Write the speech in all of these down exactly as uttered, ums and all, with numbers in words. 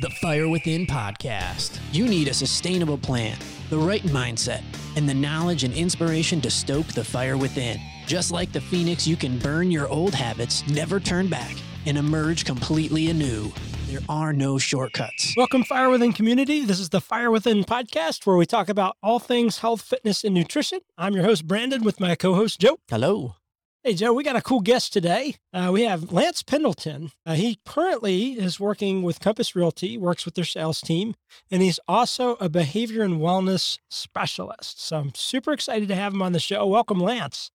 The Fire Within podcast. You need a sustainable plan, the right mindset, and the knowledge and inspiration to stoke the fire within. Just like the phoenix, you can burn your old habits, never turn back, and emerge completely anew. There are no shortcuts. Welcome, Fire Within community. This is the Fire Within podcast, where we talk about all things health, fitness, and nutrition. I'm your host, Brandon, with my co-host, Joe. Hello. Hey, Joe, we got a cool guest today. Uh, we have Lance Pendleton. Uh, he currently is working with Compass Realty, works with their sales team, and he's also a behavior and wellness specialist. So I'm super excited to have him on the show. Welcome, Lance.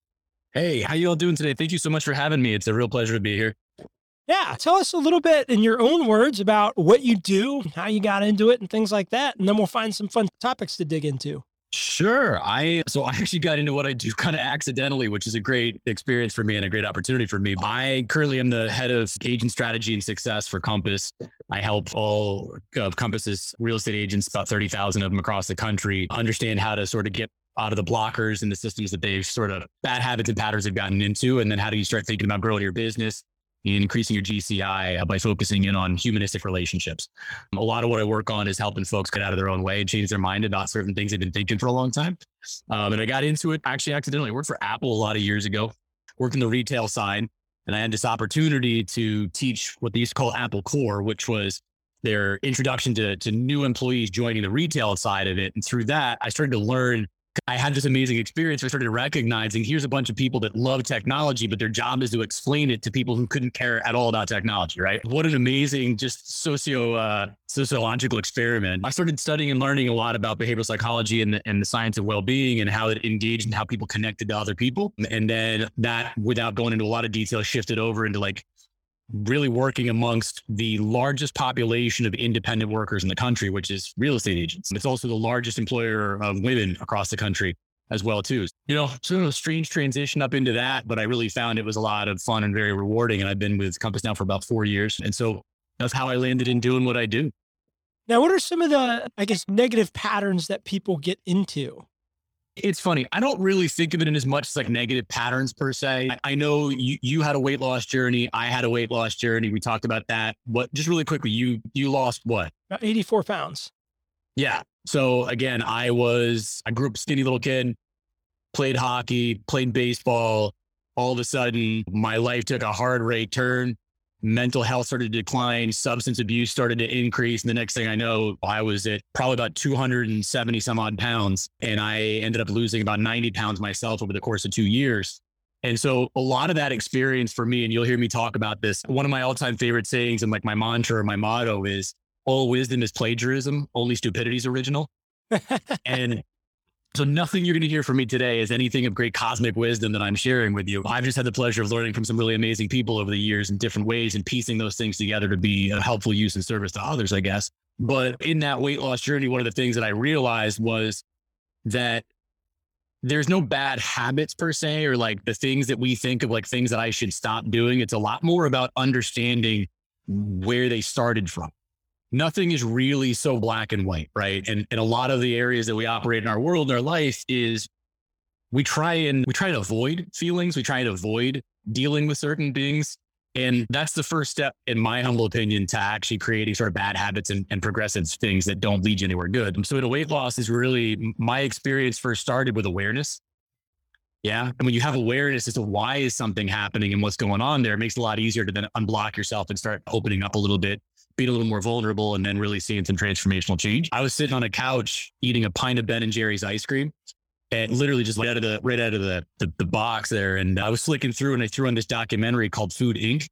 Hey, how you all doing today? Thank you so much for having me. It's a real pleasure to be here. Yeah. Tell us a little bit in your own words about what you do, how you got into it, and things like that. And then we'll find some fun topics to dig into. Sure. I, so I actually got into what I do kind of accidentally, which is a great experience for me and a great opportunity for me. I currently am the head of agent strategy and success for Compass. I help all of Compass's real estate agents, about thirty thousand of them across the country, understand how to sort of get out of the blockers and the systems that they've sort of bad habits and patterns have gotten into. And then how do you start thinking about growing your business, increasing your G C I by focusing in on humanistic relationships. A lot of what I work on is helping folks get out of their own way and change their mind about certain things they've been thinking for a long time. Um, and I got into it actually accidentally. I worked for Apple a lot of years ago, worked in the retail side, and I had this opportunity to teach what they used to call Apple Core, which was their introduction to, to new employees joining the retail side of it. And through that, I started to learn. I had this amazing experience where I started recognizing here's a bunch of people that love technology, but their job is to explain it to people who couldn't care at all about technology, right? What an amazing just socio uh, sociological experiment. I started studying and learning a lot about behavioral psychology and the, and the science of well-being and how it engaged and how people connected to other people. And then that, without going into a lot of detail, shifted over into like really working amongst the largest population of independent workers in the country, which is real estate agents. It's also the largest employer of women across the country as well too. You know, sort of a strange transition up into that, but I really found it was a lot of fun and very rewarding. And I've been with Compass now for about four years. And so that's how I landed in doing what I do. Now, what are some of the, I guess, negative patterns that people get into? It's funny. I don't really think of it in as much as like negative patterns per se. I, I know you, you had a weight loss journey. I had a weight loss journey. We talked about that. What, just really quickly, you, you lost what? About eighty-four pounds. Yeah. So again, I was, I grew up skinny little kid, played hockey, played baseball. All of a sudden my life took a hard right turn. Mental health started to decline, substance abuse started to increase. And the next thing I know, I was at probably about two hundred seventy some odd pounds. And I ended up losing about ninety pounds myself over the course of two years. And so a lot of that experience for me, and you'll hear me talk about this, one of my all-time favorite sayings and like my mantra or my motto is, all wisdom is plagiarism, only stupidity is original. And so nothing you're going to hear from me today is anything of great cosmic wisdom that I'm sharing with you. I've just had the pleasure of learning from some really amazing people over the years in different ways and piecing those things together to be a helpful use and service to others, I guess. But in that weight loss journey, one of the things that I realized was that there's no bad habits per se, or like the things that we think of like things that I should stop doing. It's a lot more about understanding where they started from. Nothing is really so black and white, right? And and a lot of the areas that we operate in our world, in our life is we try and we try to avoid feelings. We try to avoid dealing with certain things. And that's the first step, in my humble opinion, to actually creating sort of bad habits and, and progressive things that don't lead you anywhere good. So in a weight loss is really, my experience first started with awareness. Yeah. And when you have awareness as to why is something happening and what's going on there, it makes it a lot easier to then unblock yourself and start opening up a little bit, being a little more vulnerable, and then really seeing some transformational change. I was sitting on a couch eating a pint of Ben and Jerry's ice cream and literally just right out of the, right out of the, the, the box there. And I was flicking through and I threw on this documentary called Food Incorporated.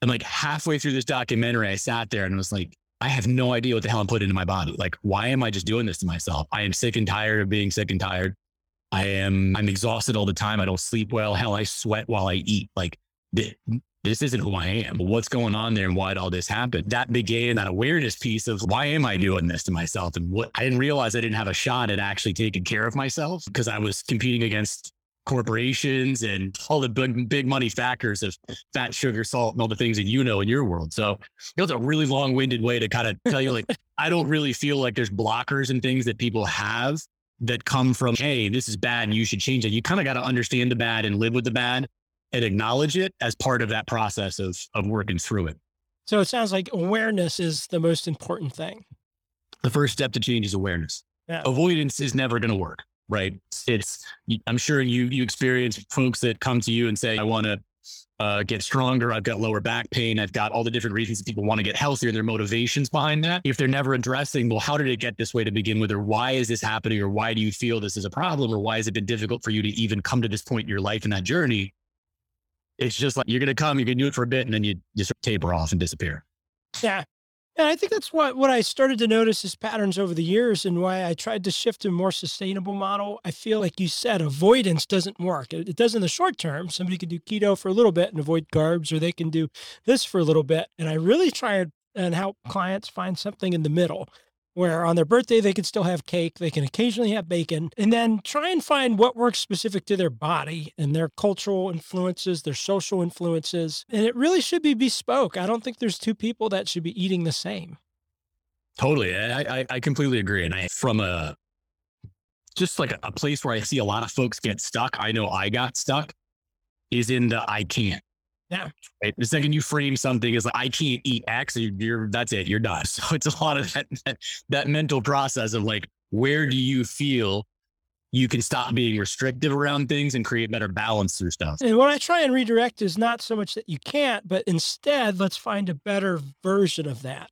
And like halfway through this documentary, I sat there and I was like, I have no idea what the hell I'm putting into my body. Like, why am I just doing this to myself? I am sick and tired of being sick and tired. I am, I'm exhausted all the time. I don't sleep well. Hell, I sweat while I eat. Like the, This isn't who I am. What's going on there and why did all this happen? That began that awareness piece of why am I doing this to myself? And what I didn't realize I didn't have a shot at actually taking care of myself because I was competing against corporations and all the big, big money factors of fat, sugar, salt, and all the things that you know in your world. So it was a really long-winded way to kind of tell you, like, I don't really feel like there's blockers and things that people have that come from, hey, this is bad and you should change it. You kind of got to understand the bad and live with the bad and acknowledge it as part of that process of, of working through it. So it sounds like awareness is the most important thing. The first step to change is awareness. Yeah. Avoidance is never going to work, right? It's, I'm sure you, you experience folks that come to you and say, I want to uh, get stronger. I've got lower back pain. I've got all the different reasons that people want to get healthier, their motivations behind that. If they're never addressing, well, how did it get this way to begin with? Or why is this happening? Or why do you feel this is a problem? Or why has it been difficult for you to even come to this point in your life in that journey? It's just like, you're going to come, you're going to do it for a bit, and then you just sort of taper off and disappear. Yeah. And I think that's what, what I started to notice is patterns over the years and why I tried to shift to a more sustainable model. I feel like you said, avoidance doesn't work. It, it does in the short term. Somebody can do keto for a little bit and avoid carbs, or they can do this for a little bit. And I really try and, and help clients find something in the middle, where on their birthday, they can still have cake. They can occasionally have bacon, and then try and find what works specific to their body and their cultural influences, their social influences. And it really should be bespoke. I don't think there's two people that should be eating the same. Totally. I, I, I completely agree. And I, from a, just like a, a place where I see a lot of folks get stuck, I know I got stuck, is in the, I can't. Yeah. Right. The second you frame something as like, I can't eat X, you're, that's it, you're done. So it's a lot of that, that, that mental process of like, where do you feel you can stop being restrictive around things and create better balance through stuff? And what I try and redirect is not so much that you can't, but instead let's find a better version of that.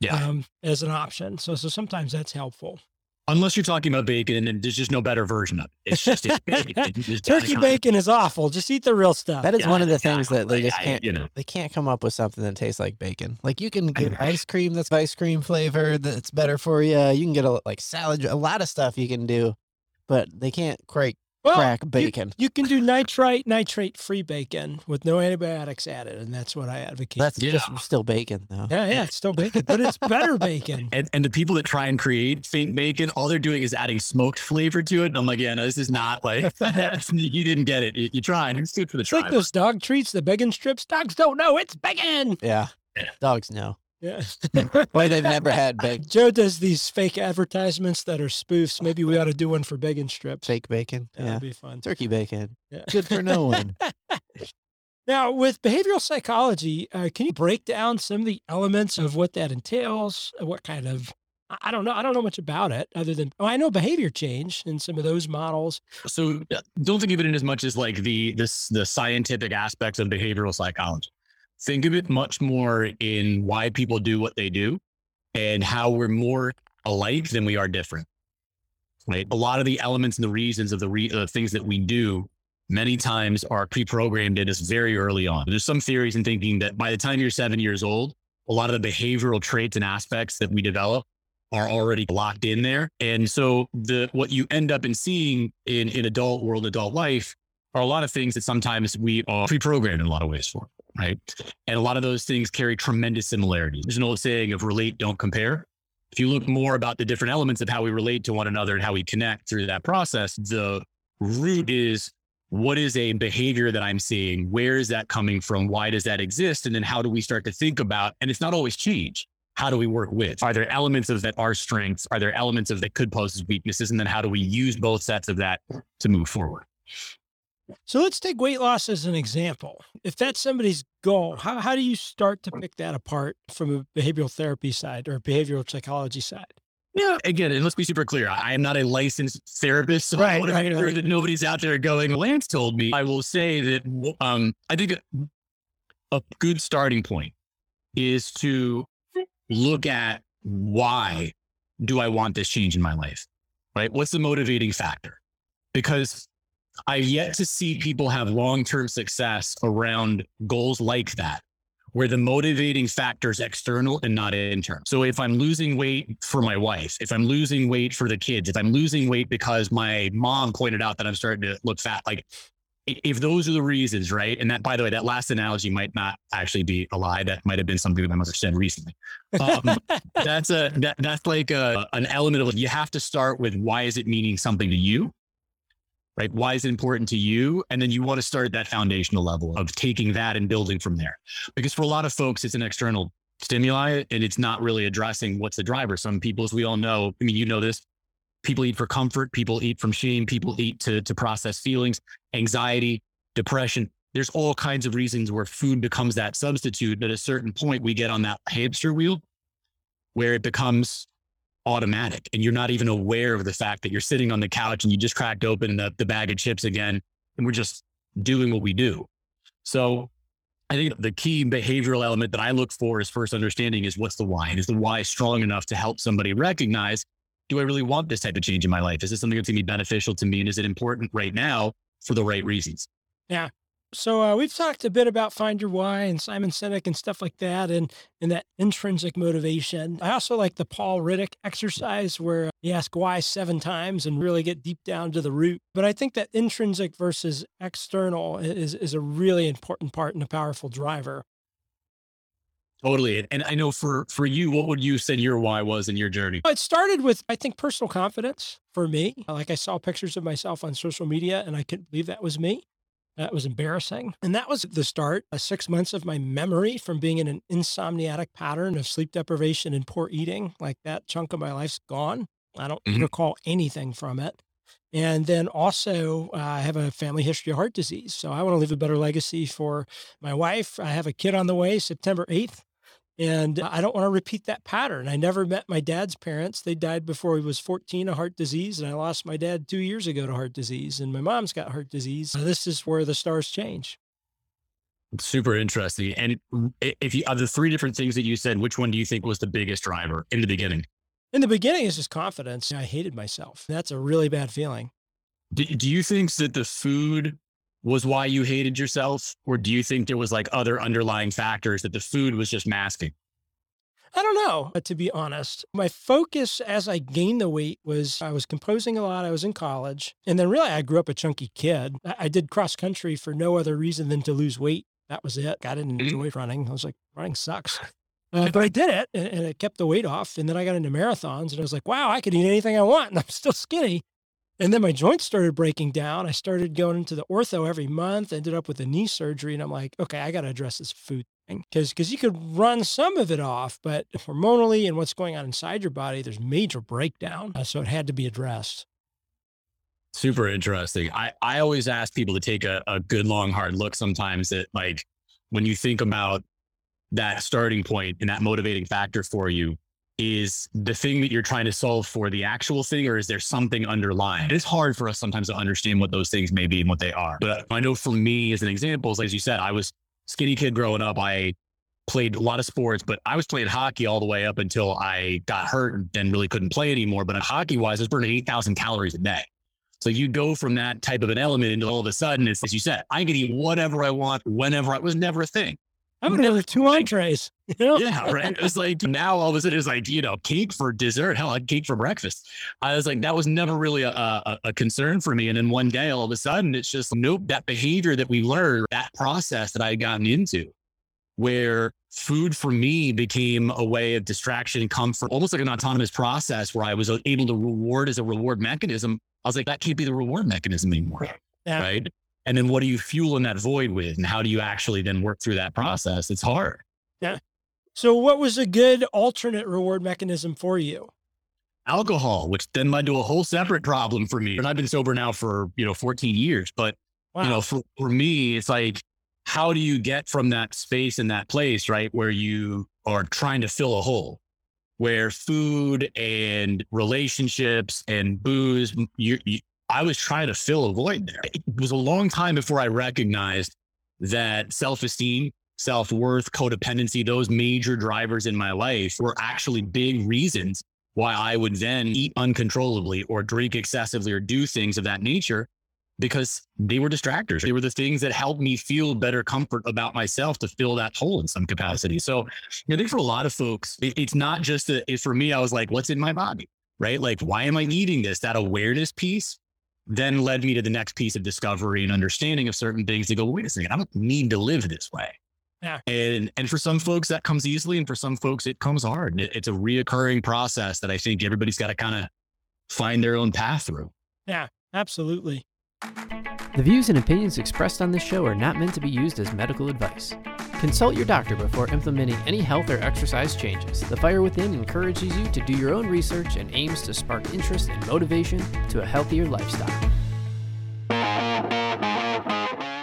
Yeah. Um, as an option. So, so sometimes that's helpful. Unless you're talking about bacon, and there's just no better version of it. It's just, it's bacon. It's just turkey bacon is awful. Just eat the real stuff. That is yeah, one of the things yeah, that they just can't, I, you know, they can't come up with something that tastes like bacon. Like you can get ice cream that's ice cream flavored, that's better for you. You can get a, like salad, a lot of stuff you can do, but they can't crack, well, crack bacon. You, you can do nitrite, nitrate free bacon with no antibiotics added. And that's what I advocate. That's yeah. just still bacon though. Yeah. Yeah. It's still bacon, but it's better bacon. And, and the people that try and create fake bacon, all they're doing is adding smoked flavor to it. And I'm like, yeah, no, this is not like, you didn't get it. You, you're trying. It's good for the try. Like those dog treats, the bacon strips, dogs don't know it's bacon. Yeah. yeah. Dogs know. Yeah. Why they've never had bacon. Joe does these fake advertisements that are spoofs. Maybe we ought to do one for bacon strips. Fake bacon. Yeah, yeah. That'd be fun. Turkey bacon. Yeah. Good for no one. Now, with behavioral psychology, uh, can you break down some of the elements of what that entails? What kind of, I don't know. I don't know much about it other than, oh, I know behavior change in some of those models. So don't think of it as much as like the, this, the scientific aspects of behavioral psychology. Think of it much more in why people do what they do and how we're more alike than we are different, right? A lot of the elements and the reasons of the re- uh, things that we do many times are pre-programmed in us very early on. There's some theories in thinking that by the time you're seven years old, a lot of the behavioral traits and aspects that we develop are already locked in there. And so the, what you end up in seeing in, in adult world, adult life are a lot of things that sometimes we are pre-programmed in a lot of ways for. Right. And a lot of those things carry tremendous similarities. There's an old saying of relate, don't compare. If you look more about the different elements of how we relate to one another and how we connect through that process, the root is what is a behavior that I'm seeing? Where is that coming from? Why does that exist? And then how do we start to think about, and it's not always change. How do we work with? Are there elements of that are strengths? Are there elements of that could pose as weaknesses? And then how do we use both sets of that to move forward? So let's take weight loss as an example. If that's somebody's goal, how, how do you start to pick that apart from a behavioral therapy side or behavioral psychology side? Yeah, again, and let's be super clear. I am not a licensed therapist, so right, I want to make right, sure right. that nobody's out there going, Lance told me. I will say that um, I think a, a good starting point is to look at why do I want this change in my life, right? What's the motivating factor? Because I've yet to see people have long-term success around goals like that, where the motivating factor is external and not internal. So if I'm losing weight for my wife, if I'm losing weight for the kids, if I'm losing weight because my mom pointed out that I'm starting to look fat, like if those are the reasons, right? And that, by the way, that last analogy might not actually be a lie. That might've been something that my mother said recently. Um, that's a, that, that's like a, an element of, you have to start with why is it meaning something to you? Right? Why is it important to you? And then you want to start at that foundational level of taking that and building from there. Because for a lot of folks, it's an external stimuli and it's not really addressing what's the driver. Some people, as we all know, I mean, you know this, people eat for comfort, people eat from shame, people eat to, to process feelings, anxiety, depression, there's all kinds of reasons where food becomes that substitute. But at a certain point, we get on that hamster wheel where it becomes automatic and you're not even aware of the fact that you're sitting on the couch and you just cracked open the, the bag of chips again. And we're just doing what we do. So I think the key behavioral element that I look for is first understanding is what's the why? And is the why strong enough to help somebody recognize, do I really want this type of change in my life? Is this something that's going to be beneficial to me? And is it important right now for the right reasons? Yeah. So uh, we've talked a bit about Find Your Why and Simon Sinek and stuff like that, and, and that intrinsic motivation. I also like the Paul Riddick exercise where you ask why seven times and really get deep down to the root. But I think that intrinsic versus external is, is a really important part and a powerful driver. Totally. And I know for, for you, what would you say your why was in your journey? It started with, I think, personal confidence for me. Like I saw pictures of myself on social media and I couldn't believe that was me. That was embarrassing. And that was the start of six months of my memory from being in an insomniatic pattern of sleep deprivation and poor eating. Like that chunk of my life's gone. I don't mm-hmm. recall anything from it. And then also uh, I have a family history of heart disease. So I want to leave a better legacy for my wife. I have a kid on the way, September eighth. And I don't want to repeat that pattern. I never met my dad's parents. They died before he was fourteen of heart disease. And I lost my dad two years ago to heart disease. And my mom's got heart disease. So this is where the stars change. It's super interesting. And if you, of the three different things that you said, which one do you think was the biggest driver in the beginning? In the beginning, it's just confidence. I hated myself. That's a really bad feeling. Do, do you think that the food was why you hated yourself? Or do you think there was like other underlying factors that the food was just masking? I don't know, to be honest. My focus as I gained the weight was I was composing a lot. I was in college. And then really, I grew up a chunky kid. I did cross country for no other reason than to lose weight. That was it. I didn't enjoy running. I was like, running sucks. Uh, but I did it and, and it kept the weight off. And then I got into marathons and I was like, wow, I could eat anything I want and I'm still skinny. And then my joints started breaking down. I started going into the ortho every month, ended up with a knee surgery. And I'm like, okay, I got to address this food thing. Because because you could run some of it off, but hormonally and what's going on inside your body, there's major breakdown. Uh, so it had to be addressed. Super interesting. I, I always ask people to take a, a good, long, hard look sometimes at like, when you think about that starting point and that motivating factor for you, is the thing that you're trying to solve for the actual thing, or is there something underlying? It's hard for us sometimes to understand what those things may be and what they are. But I know for me, as an example, as you said, I was skinny kid growing up. I played a lot of sports, but I was playing hockey all the way up until I got hurt and then really couldn't play anymore. But hockey-wise, I was burning eight thousand calories a day. So you go from that type of an element into all of a sudden, it's, as you said, I can eat whatever I want, whenever. I was never a thing. I'm going to have two entrees. You know? Yeah, right. It was like, now all of a sudden it's like, you know, cake for dessert. Hell, I had cake for breakfast. I was like, that was never really a, a, a concern for me. And then one day, all of a sudden, it's just, nope, that behavior that we learned, that process that I had gotten into, where food for me became a way of distraction and comfort, almost like an autonomous process where I was able to reward as a reward mechanism. I was like, that can't be the reward mechanism anymore. Yeah. Right. And then what do you fuel in that void with? And how do you actually then work through that process? It's hard. Yeah. So what was a good alternate reward mechanism for you? Alcohol, which then led to a whole separate problem for me. And I've been sober now for, you know, fourteen years. But, wow. you know, for, for me, it's like, how do you get from that space in that place, right? Where you are trying to fill a hole, where food and relationships and booze, you, you I was trying to fill a void there. It was a long time before I recognized that self-esteem, self-worth, codependency, those major drivers in my life were actually big reasons why I would then eat uncontrollably or drink excessively or do things of that nature, because they were distractors. They were the things that helped me feel better comfort about myself to fill that hole in some capacity. So I think for a lot of folks, it, it's not just that for me, I was like, what's in my body, right? Like, why am I eating this? That awareness piece then led me to the next piece of discovery and understanding of certain things to go, wait a second, I don't need to live this way. Yeah. And and for some folks that comes easily. And for some folks, it comes hard. It, it's a reoccurring process that I think everybody's got to kind of find their own path through. Yeah, absolutely. The views and opinions expressed on this show are not meant to be used as medical advice. Consult your doctor before implementing any health or exercise changes. The Fire Within encourages you to do your own research and aims to spark interest and motivation to a healthier lifestyle.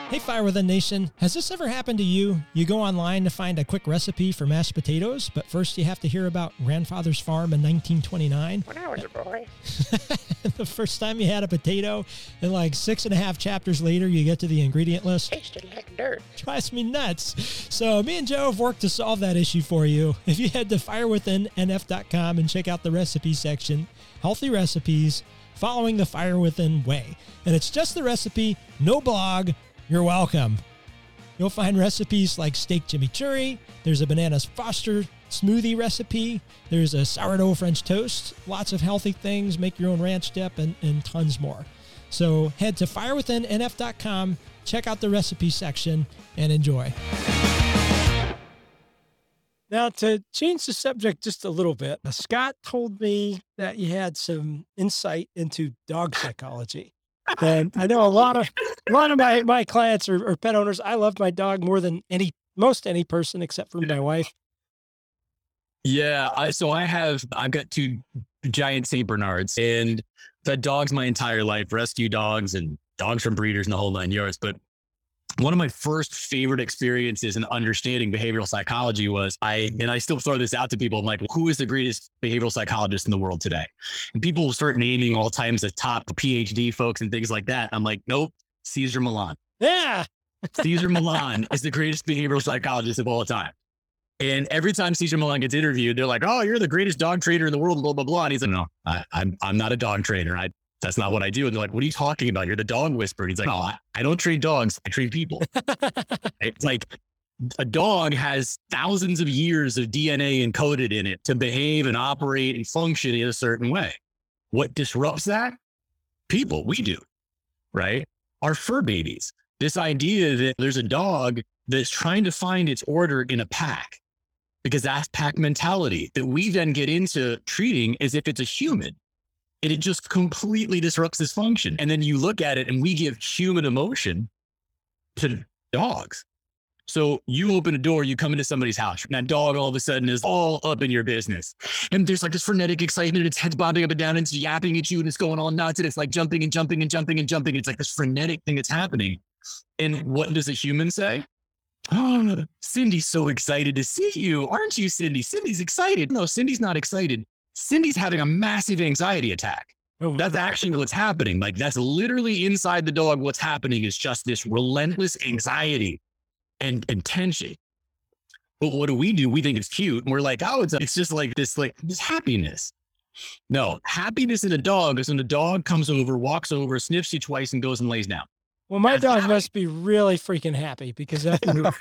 Hey, Fire with a Nation. Has this ever happened to you? You go online to find a quick recipe for mashed potatoes, but first you have to hear about Grandfather's Farm in nineteen twenty-nine. When I was a boy. The first time you had a potato, and like six and a half chapters later, you get to the ingredient list. Tasted like dirt. Drives me nuts. So me and Joe have worked to solve that issue for you. If you head to fire within n f dot com and check out the recipe section, healthy recipes, following the Fire Within way. And it's just the recipe, no blog. You're welcome. You'll find recipes like steak chimichurri. There's a bananas foster smoothie recipe. There's a sourdough French toast. Lots of healthy things. Make your own ranch dip and, and tons more. So head to fire within n f dot com. Check out the recipe section and enjoy. Now, to change the subject just a little bit, Scott told me that you had some insight into dog psychology. And I know a lot of a lot of my, my clients are, are pet owners. I love my dog more than any most any person except for my wife. Yeah. I, so I have, I've got two giant Saint Bernards and fed dogs my entire life, rescue dogs and dogs from breeders and the whole nine yards. But one of my first favorite experiences in understanding behavioral psychology was I, and I still throw this out to people. I'm like, who is the greatest behavioral psychologist in the world today? And people will start naming all times the top PhD folks and things like that. I'm like, nope, Cesar Millan. Yeah. Cesar Millan is the greatest behavioral psychologist of all time. And every time Cesar Millan gets interviewed, they're like, oh, you're the greatest dog trainer in the world, blah, blah, blah. And he's like, no, I, I'm, I'm not a dog trainer. I, That's not what I do. And they're like, what are you talking about? You're the dog whisperer. He's like, no, I, I don't train dogs. I train people. It's like a dog has thousands of years of D N A encoded in it to behave and operate and function in a certain way. What disrupts that? People, we do, right? Our fur babies. This idea that there's a dog that's trying to find its order in a pack, because that's pack mentality that we then get into treating as if it's a human. And it just completely disrupts this function. And then you look at it and we give human emotion to dogs. So you open a door, you come into somebody's house, and that dog all of a sudden is all up in your business. And there's like this frenetic excitement, and its head's bobbing up and down, and it's yapping at you, and it's going all nuts, and it's like jumping and jumping and jumping and jumping. It's like this frenetic thing that's happening. And what does a human say? Oh, Cindy's so excited to see you. Aren't you, Cindy? Cindy's excited. No, Cindy's not excited. Cindy's having a massive anxiety attack. That's actually what's happening. Like, that's literally inside the dog. What's happening is just this relentless anxiety and, and tension. But what do we do? We think it's cute. And we're like, oh, it's, it's just like this, like this happiness. No, happiness in a dog is when the dog comes over, walks over, sniffs you twice, and goes and lays down. Well, my that's dog happy. Must be really freaking happy, because after,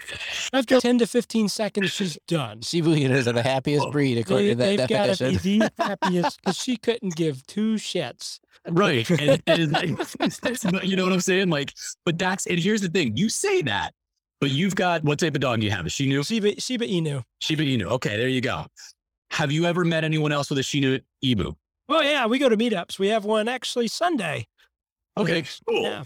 after ten to fifteen seconds, she's done. Shiba Inus are the happiest breed, according they, to that they've definition. They've got to be the happiest, because she couldn't give two shits. Right. And, and like, you know what I'm saying? Like, but that's, and here's the thing. You say that, but you've got, what type of dog do you have? A Shih Tzu? Shiba, Shiba Inu. Shiba Inu. Okay, there you go. Have you ever met anyone else with a Shiba Inu? Well, yeah, we go to meetups. We have one actually Sunday. Okay, like, cool. Yeah.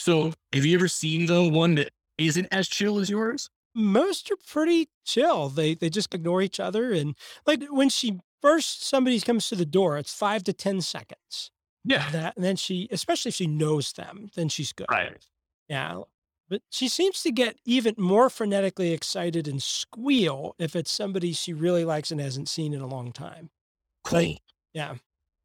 So have you ever seen the one that isn't as chill as yours? Most are pretty chill. They they just ignore each other. And like when she first, somebody comes to the door, it's five to ten seconds. Yeah. That, and then she, especially if she knows them, then she's good. Right. Yeah. But she seems to get even more frenetically excited and squeal if it's somebody she really likes and hasn't seen in a long time. Cool. Like, yeah.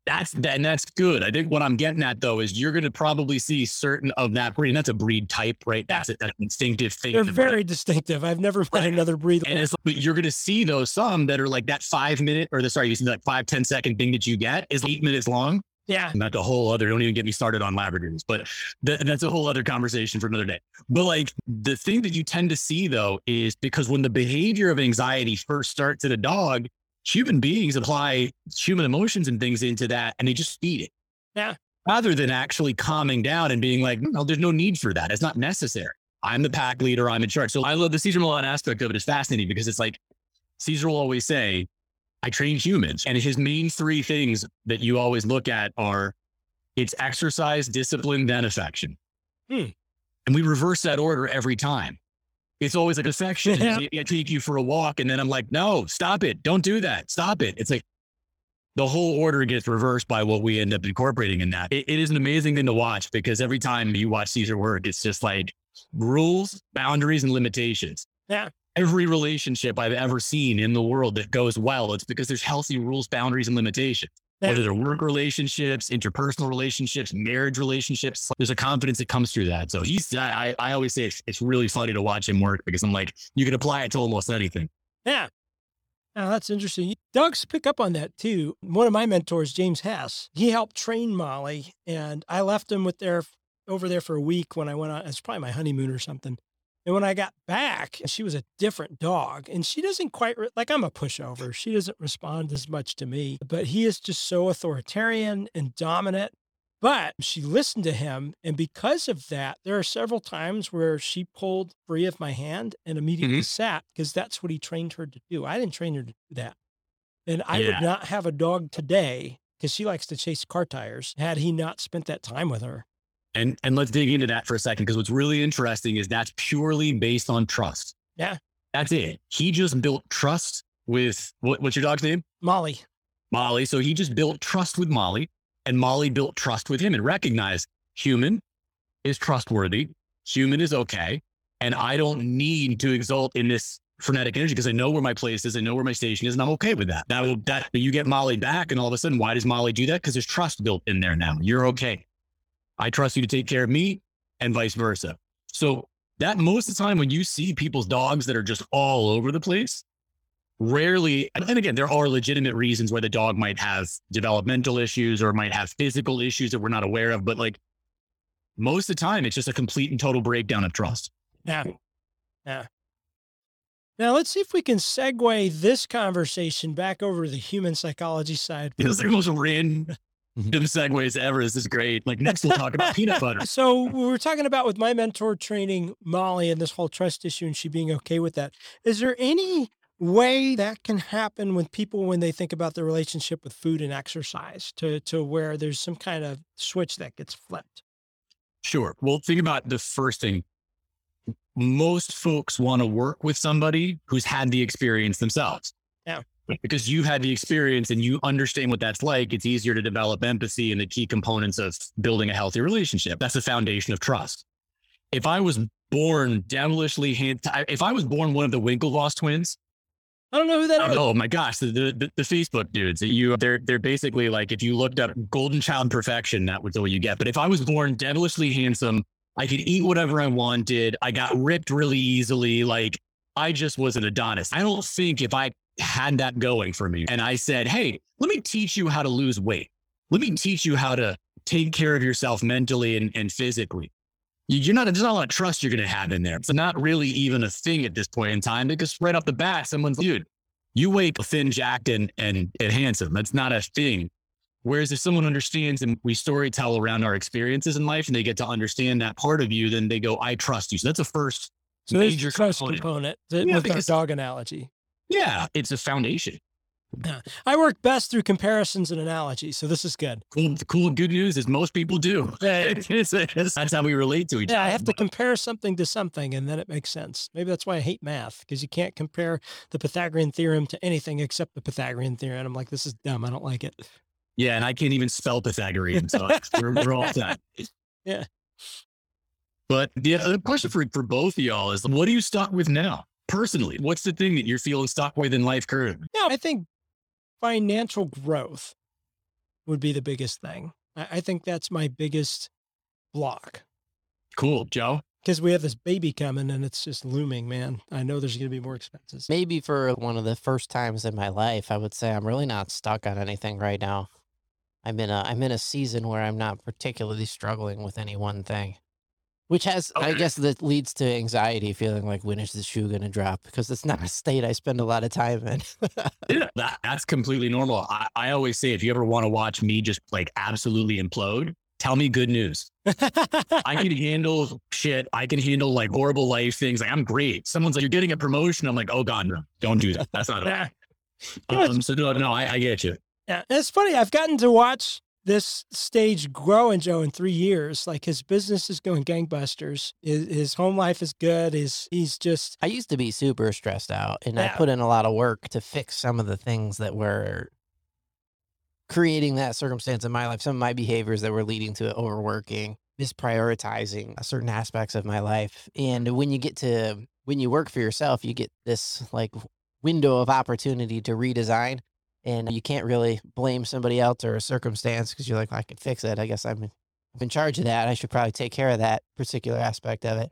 That's, and that's good. I think what I'm getting at though, is you're going to probably see certain of that breed. And that's a breed type, right? That's an instinctive thing. They're very it. distinctive. I've never right. met another breed. And it's like, but you're going to see though, some that are like that five minute or the, sorry, you see that five, ten second thing that you get is eight minutes long. Yeah. And that's a whole other, don't even get me started on Labradors, but th- that's a whole other conversation for another day. But like the thing that you tend to see though, is because when the behavior of anxiety first starts at a dog, human beings apply human emotions and things into that, and they just feed it. Yeah. Rather than actually calming down and being like, no, there's no need for that. It's not necessary. I'm the pack leader. I'm in charge. So I love the Cesar Millan aspect of it. It's fascinating because it's like, Cesar will always say, I train humans. And his main three things that you always look at are, it's exercise, discipline, then affection. Hmm. And we reverse that order every time. It's always like affection. Yeah. I take you for a walk. And then I'm like, no, stop it. Don't do that. Stop it. It's like the whole order gets reversed by what we end up incorporating in that. It, it is an amazing thing to watch because every time you watch Cesar work, it's just like, rules, boundaries, and limitations. Yeah. Every relationship I've ever seen in the world that goes well, it's because there's healthy rules, boundaries, and limitations. Yeah. Whether they're work relationships, interpersonal relationships, marriage relationships, there's a confidence that comes through that. So he's, I, I always say it's, it's really funny to watch him work because I'm like, you can apply it to almost anything. Yeah. Now, that's interesting. Dogs pick up on that too. One of my mentors, James Hess, he helped train Molly, and I left him with their over there for a week when I went on. It's probably my honeymoon or something. And when I got back, she was a different dog, and she doesn't quite re- like I'm a pushover. She doesn't respond as much to me, but he is just so authoritarian and dominant. But she listened to him. And because of that, there are several times where she pulled free of my hand and immediately mm-hmm. sat, because that's what he trained her to do. I didn't train her to do that. And I yeah. would not have a dog today, because she likes to chase car tires, had he not spent that time with her. And and let's dig into that for a second, because what's really interesting is that's purely based on trust. Yeah. That's it. He just built trust with, what, what's your dog's name? Molly. Molly. So he just built trust with Molly. And Molly built trust with him and recognized human is trustworthy. Human is okay. And I don't need to exult in this frenetic energy because I know where my place is. I know where my station is, and I'm okay with that. Now that you get Molly back, and all of a sudden, why does Molly do that? Because there's trust built in there now. You're okay. I trust you to take care of me, and vice versa. So that most of the time when you see people's dogs that are just all over the place, rarely, and again, there are legitimate reasons why the dog might have developmental issues or might have physical issues that we're not aware of. But like most of the time, it's just a complete and total breakdown of trust. Yeah. Yeah. Now let's see if we can segue this conversation back over to the human psychology side. It's the most random segues ever. This is great. Like next we'll talk about peanut butter. So we were talking about with my mentor training Molly and this whole trust issue and she being okay with that. Is there any way that can happen with people when they think about their relationship with food and exercise to, to where there's some kind of switch that gets flipped? Sure. Well, think about the first thing. Most folks want to work with somebody who's had the experience themselves. Yeah. Because you've had the experience and you understand what that's like, it's easier to develop empathy and the key components of building a healthy relationship. That's the foundation of trust. If I was born devilishly hand, if I was born one of the Winklevoss twins, I don't know who that oh, is. Oh my gosh, the, the the Facebook dudes. You they're they're basically like if you looked up golden child perfection, that was the way you get. But if I was born devilishly handsome, I could eat whatever I wanted. I got ripped really easily. Like I just was an Adonis. I don't think if I had that going for me and I said, hey, let me teach you how to lose weight. Let me teach you how to take care of yourself mentally and, and physically. You're not, there's not a lot of trust you're going to have in there. It's not really even a thing at this point in time, because right off the bat, someone's like, dude, you wake thin, jacked, and, and and handsome. That's not a thing. Whereas if someone understands and we story tell around our experiences in life and they get to understand that part of you, then they go, I trust you. So that's a first so major trust component, component that, yeah, with because, our dog analogy. Yeah, it's a foundation. Yeah. I work best through comparisons and analogies, so this is good. Cool, cool. Good news is most people do. That's how we relate to each other. Yeah, I have to compare something to something, and then it makes sense. Maybe that's why I hate math, because you can't compare the Pythagorean theorem to anything except the Pythagorean theorem. I'm like, this is dumb. I don't like it. Yeah, and I can't even spell Pythagorean, so we're, we're all done. Yeah. But the other question for, for both of y'all is, what are you stuck with now? Personally, what's the thing that you're feeling stuck with in life currently? Yeah, I think financial growth would be the biggest thing. I think that's my biggest block. Cool, Joe. Because we have this baby coming and it's just looming, man. I know there's going to be more expenses. Maybe for one of the first times in my life, I would say I'm really not stuck on anything right now. I'm in a I'm in a season where I'm not particularly struggling with any one thing, which has, okay. I guess that leads to anxiety, feeling like, when is the shoe going to drop? Because it's not a state I spend a lot of time in. Yeah, that, that's completely normal. I, I always say, if you ever want to watch me just like absolutely implode, tell me good news. I can handle shit. I can handle like horrible life things. Like I'm great. Someone's like, you're getting a promotion. I'm like, oh God, no, don't do that. That's not okay. um, So no, no I, I get you. Yeah, it's funny. I've gotten to watch this stage growing, Joe, in three years, like his business is going gangbusters. His, his home life is good. His, he's just... I used to be super stressed out, and yeah. I put in a lot of work to fix some of the things that were creating that circumstance in my life, some of my behaviors that were leading to overworking, misprioritizing certain aspects of my life. And when you get to, when you work for yourself, you get this like window of opportunity to redesign, and you can't really blame somebody else or a circumstance because you're like, well, I can fix it. I guess I'm, I'm in charge of that. I should probably take care of that particular aspect of it.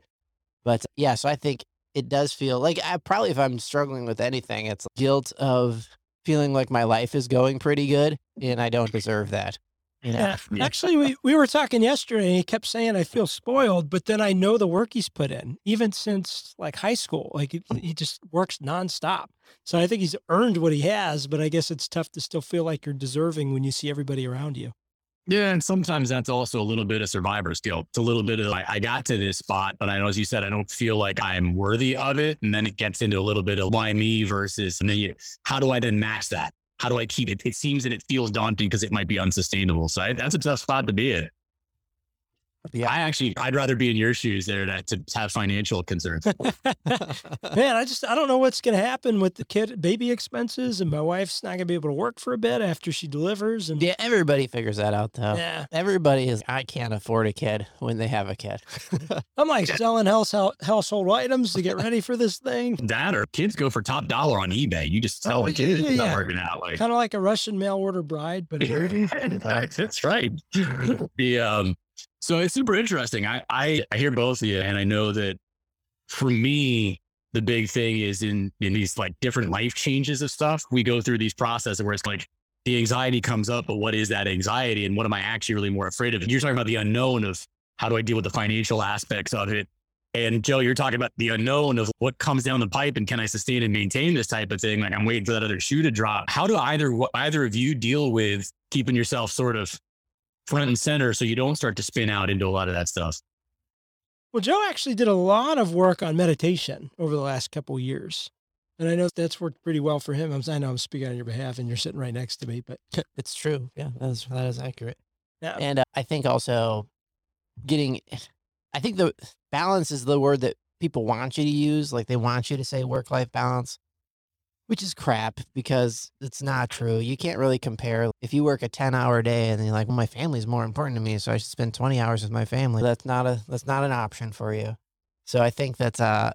But yeah, so I think it does feel like I probably, if I'm struggling with anything, it's guilt of feeling like my life is going pretty good and I don't deserve that. You know? Yeah. Yeah. Actually, we, we were talking yesterday and he kept saying, I feel spoiled, but then I know the work he's put in, even since like high school, like he, he just works nonstop. So I think he's earned what he has, but I guess it's tough to still feel like you're deserving when you see everybody around you. Yeah. And sometimes that's also a little bit of survivor's guilt. It's a little bit of like, I got to this spot, but I know, as you said, I don't feel like I'm worthy of it. And then it gets into a little bit of why me versus, and then you, how do I then match that? How do I keep it? It seems that it feels daunting because it might be unsustainable. So I, that's a tough spot to be in. Yeah, I actually, I'd rather be in your shoes there to, to have financial concerns. Man, I just, I don't know what's going to happen with the kid, baby expenses, and my wife's not going to be able to work for a bit after she delivers. And yeah, everybody figures that out though. Yeah. Everybody is, I can't afford a kid when they have a kid. I'm like selling house, household items to get ready for this thing. That or kids go for top dollar on eBay. You just sell oh, a kid. Yeah, it's not yeah. working out. Like. Kind of like a Russian mail order bride, but that's right. The, um, So it's super interesting. I, I, I hear both of you, and I know that for me, the big thing is in, in these like different life changes of stuff, we go through these processes where it's like the anxiety comes up, but what is that anxiety? And what am I actually really more afraid of? And you're talking about the unknown of how do I deal with the financial aspects of it? And Joe, you're talking about the unknown of what comes down the pipe and can I sustain and maintain this type of thing? Like I'm waiting for that other shoe to drop. How do either, either of you deal with keeping yourself sort of front and center so you don't start to spin out into a lot of that stuff? Well, Joe actually did a lot of work on meditation over the last couple of years. And I know that's worked pretty well for him. I'm, I know I'm speaking on your behalf and you're sitting right next to me, but it's true. Yeah, that is, that is accurate. Yeah. And uh, I think also getting, I think the balance is the word that people want you to use. Like they want you to say work-life balance, which is crap because it's not true. You can't really compare. If you work a ten hour day and then you're like, well, my family's more important to me, so I should spend twenty hours with my family. That's not a, that's not an option for you. So I think that's uh,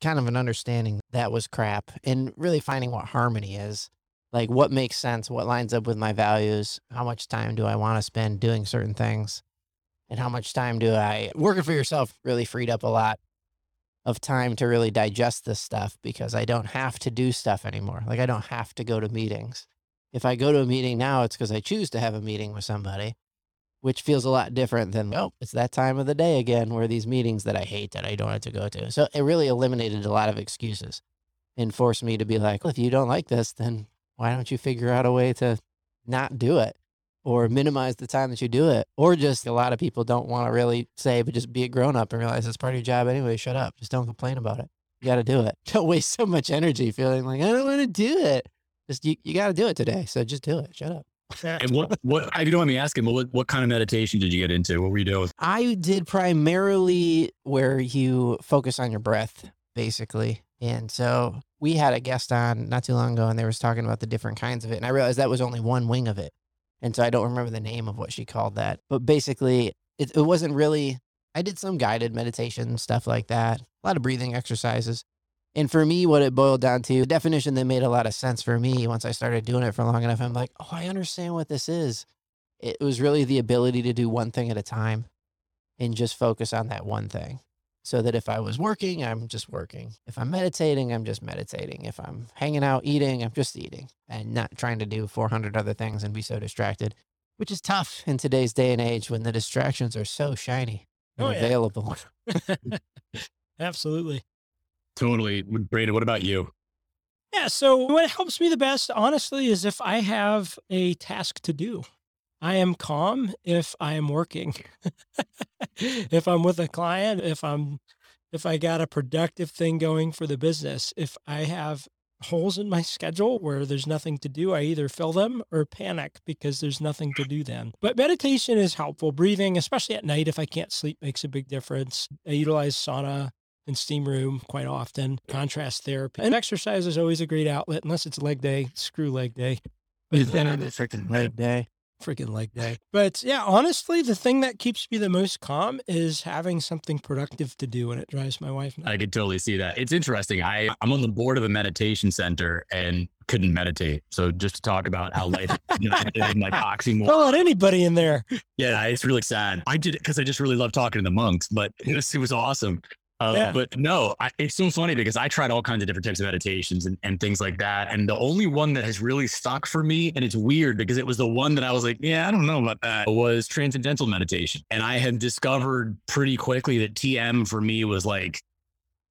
kind of an understanding that was crap and really finding what harmony is, like what makes sense, what lines up with my values, how much time do I want to spend doing certain things, and how much time do I, working for yourself really freed up a lot of time to really digest this stuff because I don't have to do stuff anymore. Like I don't have to go to meetings. If I go to a meeting now, it's because I choose to have a meeting with somebody, which feels a lot different than, oh, it's that time of the day again where these meetings that I hate that I don't have to go to. So it really eliminated a lot of excuses and forced me to be like, well, if you don't like this, then why don't you figure out a way to not do it or minimize the time that you do it? Or just a lot of people don't want to really say, but just be a grown up and realize it's part of your job anyway. Shut up. Just don't complain about it. You got to do it. Don't waste so much energy feeling like, I don't want to do it. Just, you, you got to do it today. So just do it. Shut up. And what, what, I don't want me asking, but what, what kind of meditation did you get into? What were you doing? I did primarily where you focus on your breath, basically. And so we had a guest on not too long ago and they was talking about the different kinds of it. And I realized that was only one wing of it. And so I don't remember the name of what she called that, but basically it, it wasn't really, I did some guided meditation, stuff like that, a lot of breathing exercises. And for me, what it boiled down to, the definition that made a lot of sense for me once I started doing it for long enough, I'm like, oh, I understand what this is. It was really the ability to do one thing at a time and just focus on that one thing. So that if I was working, I'm just working. If I'm meditating, I'm just meditating. If I'm hanging out, eating, I'm just eating and not trying to do four hundred other things and be so distracted, which is tough in today's day and age when the distractions are so shiny and oh, yeah. available. Absolutely. Totally. Brandon, what about you? Yeah. So what helps me the best, honestly, is if I have a task to do. I am calm if I am working, if I'm with a client, if I'm, if I got a productive thing going for the business, if I have holes in my schedule where there's nothing to do, I either fill them or panic because there's nothing to do then. But meditation is helpful. Breathing, especially at night, if I can't sleep, makes a big difference. I utilize sauna and steam room quite often, contrast therapy, and exercise is always a great outlet unless it's leg day, screw leg day. But then it's freaking leg day. freaking leg day. But yeah, honestly, the thing that keeps me the most calm is having something productive to do, and it drives my wife nuts. I could totally see that. It's interesting. I, I'm on the board of a meditation center and couldn't meditate. So just to talk about how life you know, is like oxymoron. Don't let anybody in there. Yeah, it's really sad. I did it because I just really love talking to the monks, but this it was awesome. Uh, yeah. But no, I, it's so funny because I tried all kinds of different types of meditations and, and things like that. And the only one that has really stuck for me, and it's weird because it was the one that I was like, yeah, I don't know about that, was Transcendental Meditation. And I had discovered pretty quickly that T M for me was like,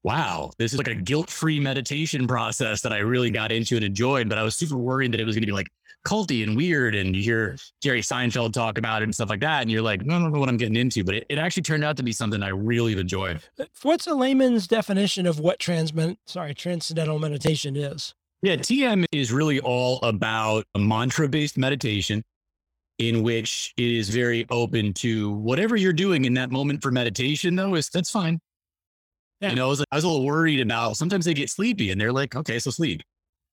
wow, this is like a guilt-free meditation process that I really got into and enjoyed. But I was super worried that it was going to be like culty and weird. And you hear Jerry Seinfeld talk about it and stuff like that. And you're like, I don't know what I'm getting into. But it, it actually turned out to be something I really enjoyed. What's a layman's definition of what trans- sorry, transcendental meditation is? Yeah, T M is really all about a mantra-based meditation, in which it is very open to whatever you're doing in that moment for meditation, though, is that's fine. Yeah. You know, I was, like, I was a little worried about sometimes they get sleepy and they're like, okay, so sleep.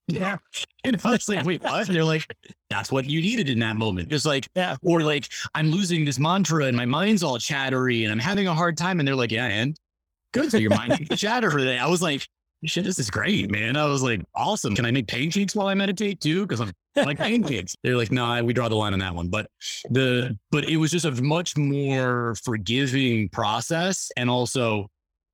Yeah. And I was like, wait, what? And they're like, that's what you needed in that moment. Just like, yeah. Or like, I'm losing this mantra and my mind's all chattery and I'm having a hard time. And they're like, yeah, and good. So your mind chatter for that. I was like, shit, this is great, man. I was like, awesome. Can I make pancakes while I meditate too? Because I'm like pancakes. They're like, no, nah, we draw the line on that one. But the, but it was just a much more forgiving process, and also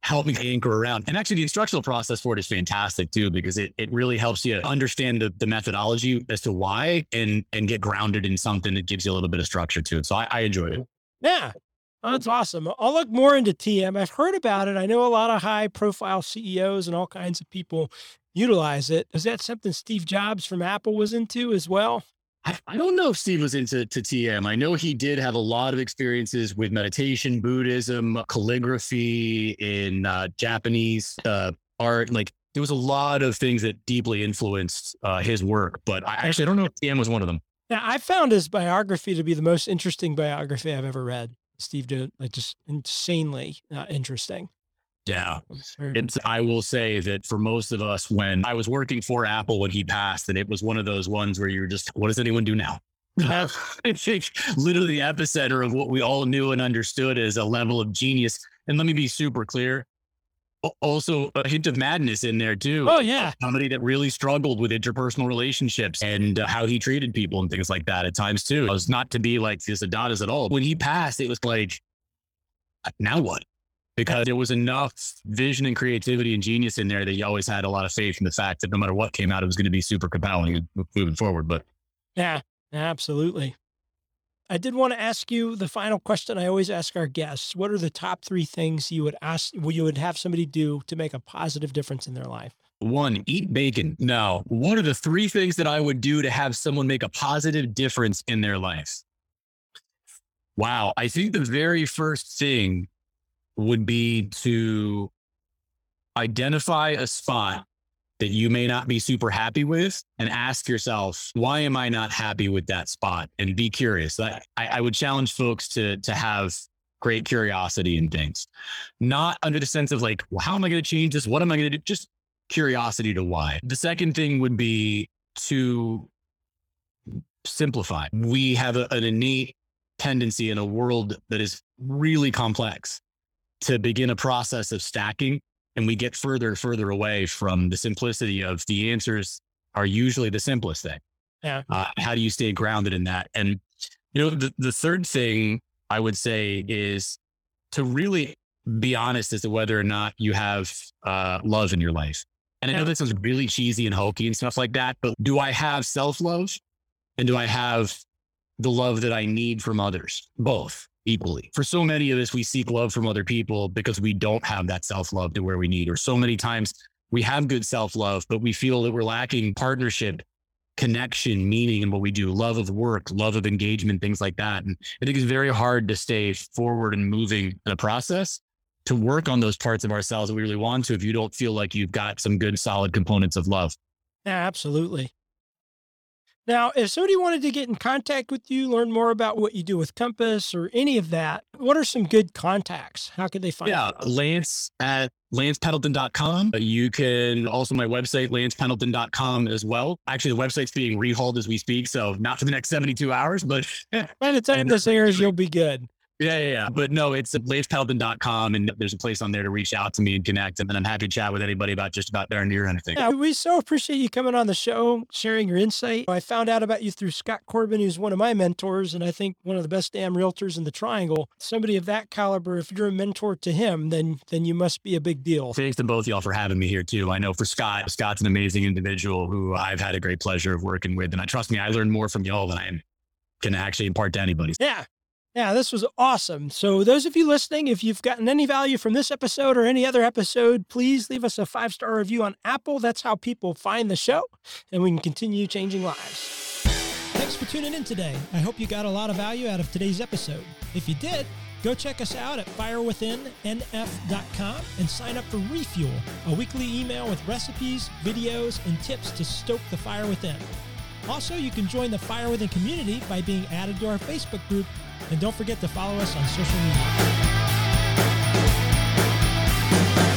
help me anchor around. And actually the instructional process for it is fantastic too, because it, it really helps you understand the, the methodology as to why, and, and get grounded in something that gives you a little bit of structure to it. So I, I enjoyed it. Yeah. Oh, that's awesome. I'll look more into T M. I've heard about it. I know a lot of high profile C E Os and all kinds of people utilize it. Is that something Steve Jobs from Apple was into as well? I don't know if Steve was into to T M. I know he did have a lot of experiences with meditation, Buddhism, calligraphy in uh, Japanese uh, art. Like there was a lot of things that deeply influenced uh, his work, but I actually I don't know if T M was one of them. Now, I found his biography to be the most interesting biography I've ever read. Steve did like just insanely uh, interesting. Yeah. It's, I will say that for most of us, when I was working for Apple when he passed, and it was one of those ones where you're just, what does anyone do now? It's literally the epicenter of what we all knew and understood as a level of genius. And let me be super clear. Also a hint of madness in there too. Oh yeah. Somebody that really struggled with interpersonal relationships and uh, how he treated people and things like that at times too. It was not to be like this Adonis at all. When he passed, it was like, now what? Because there was enough vision and creativity and genius in there that you always had a lot of faith in the fact that no matter what came out, it was going to be super compelling moving forward. But yeah, absolutely. I did want to ask you the final question I always ask our guests. What are the top three things you would ask, well, you would have somebody do to make a positive difference in their life? One, eat bacon. No. What are the three things that I would do to have someone make a positive difference in their life? Wow. I think the very first thing would be to identify a spot that you may not be super happy with and ask yourself, why am I not happy with that spot? And be curious. I, I would challenge folks to, to have great curiosity in things, not under the sense of like, well, how am I going to change this? What am I going to do? Just curiosity to why. The second thing would be to simplify. We have a, an innate tendency in a world that is really complex to begin a process of stacking, and we get further and further away from the simplicity of the answers are usually the simplest thing. Yeah. Uh, how do you stay grounded in that? And, you know, the, the third thing I would say is to really be honest as to whether or not you have uh, love in your life. And I know that sounds really cheesy and hokey and stuff like that, but do I have self-love, and do I have the love that I need from others? Both. Equally. For so many of us, we seek love from other people because we don't have that self-love to where we need, or so many times we have good self-love, but we feel that we're lacking partnership, connection, meaning in what we do, love of work, love of engagement, things like that. And I think it's very hard to stay forward and moving in a process to work on those parts of ourselves that we really want to, if you don't feel like you've got some good, solid components of love. Yeah, absolutely. Now, if somebody wanted to get in contact with you, learn more about what you do with Compass or any of that, what are some good contacts? How could they find yeah, you? Lance at lance pendleton dot com. You can also, my website, lance pendleton dot com as well. Actually, the website's being rehauled as we speak, so not for the next seventy-two hours, but... By the time this airs, you'll be good. Yeah, yeah, yeah. But no, it's at lance pendleton dot com, and there's a place on there to reach out to me and connect. And then I'm happy to chat with anybody about just about darn near anything. Yeah, we so appreciate you coming on the show, sharing your insight. I found out about you through Scott Corbin, who's one of my mentors, and I think one of the best damn realtors in the Triangle. Somebody of that caliber, if you're a mentor to him, then then you must be a big deal. Thanks to both y'all for having me here too. I know for Scott, Scott's an amazing individual who I've had a great pleasure of working with. And I trust me, I learned more from y'all than I can actually impart to anybody. Yeah. Yeah, this was awesome. So those of you listening, if you've gotten any value from this episode or any other episode, please leave us a five-star review on Apple. That's how people find the show, and we can continue changing lives. Thanks for tuning in today. I hope you got a lot of value out of today's episode. If you did, go check us out at fire within n f dot com and sign up for Refuel, a weekly email with recipes, videos, and tips to stoke the fire within. Also, you can join the Fire Within community by being added to our Facebook group. And don't forget to follow us on social media.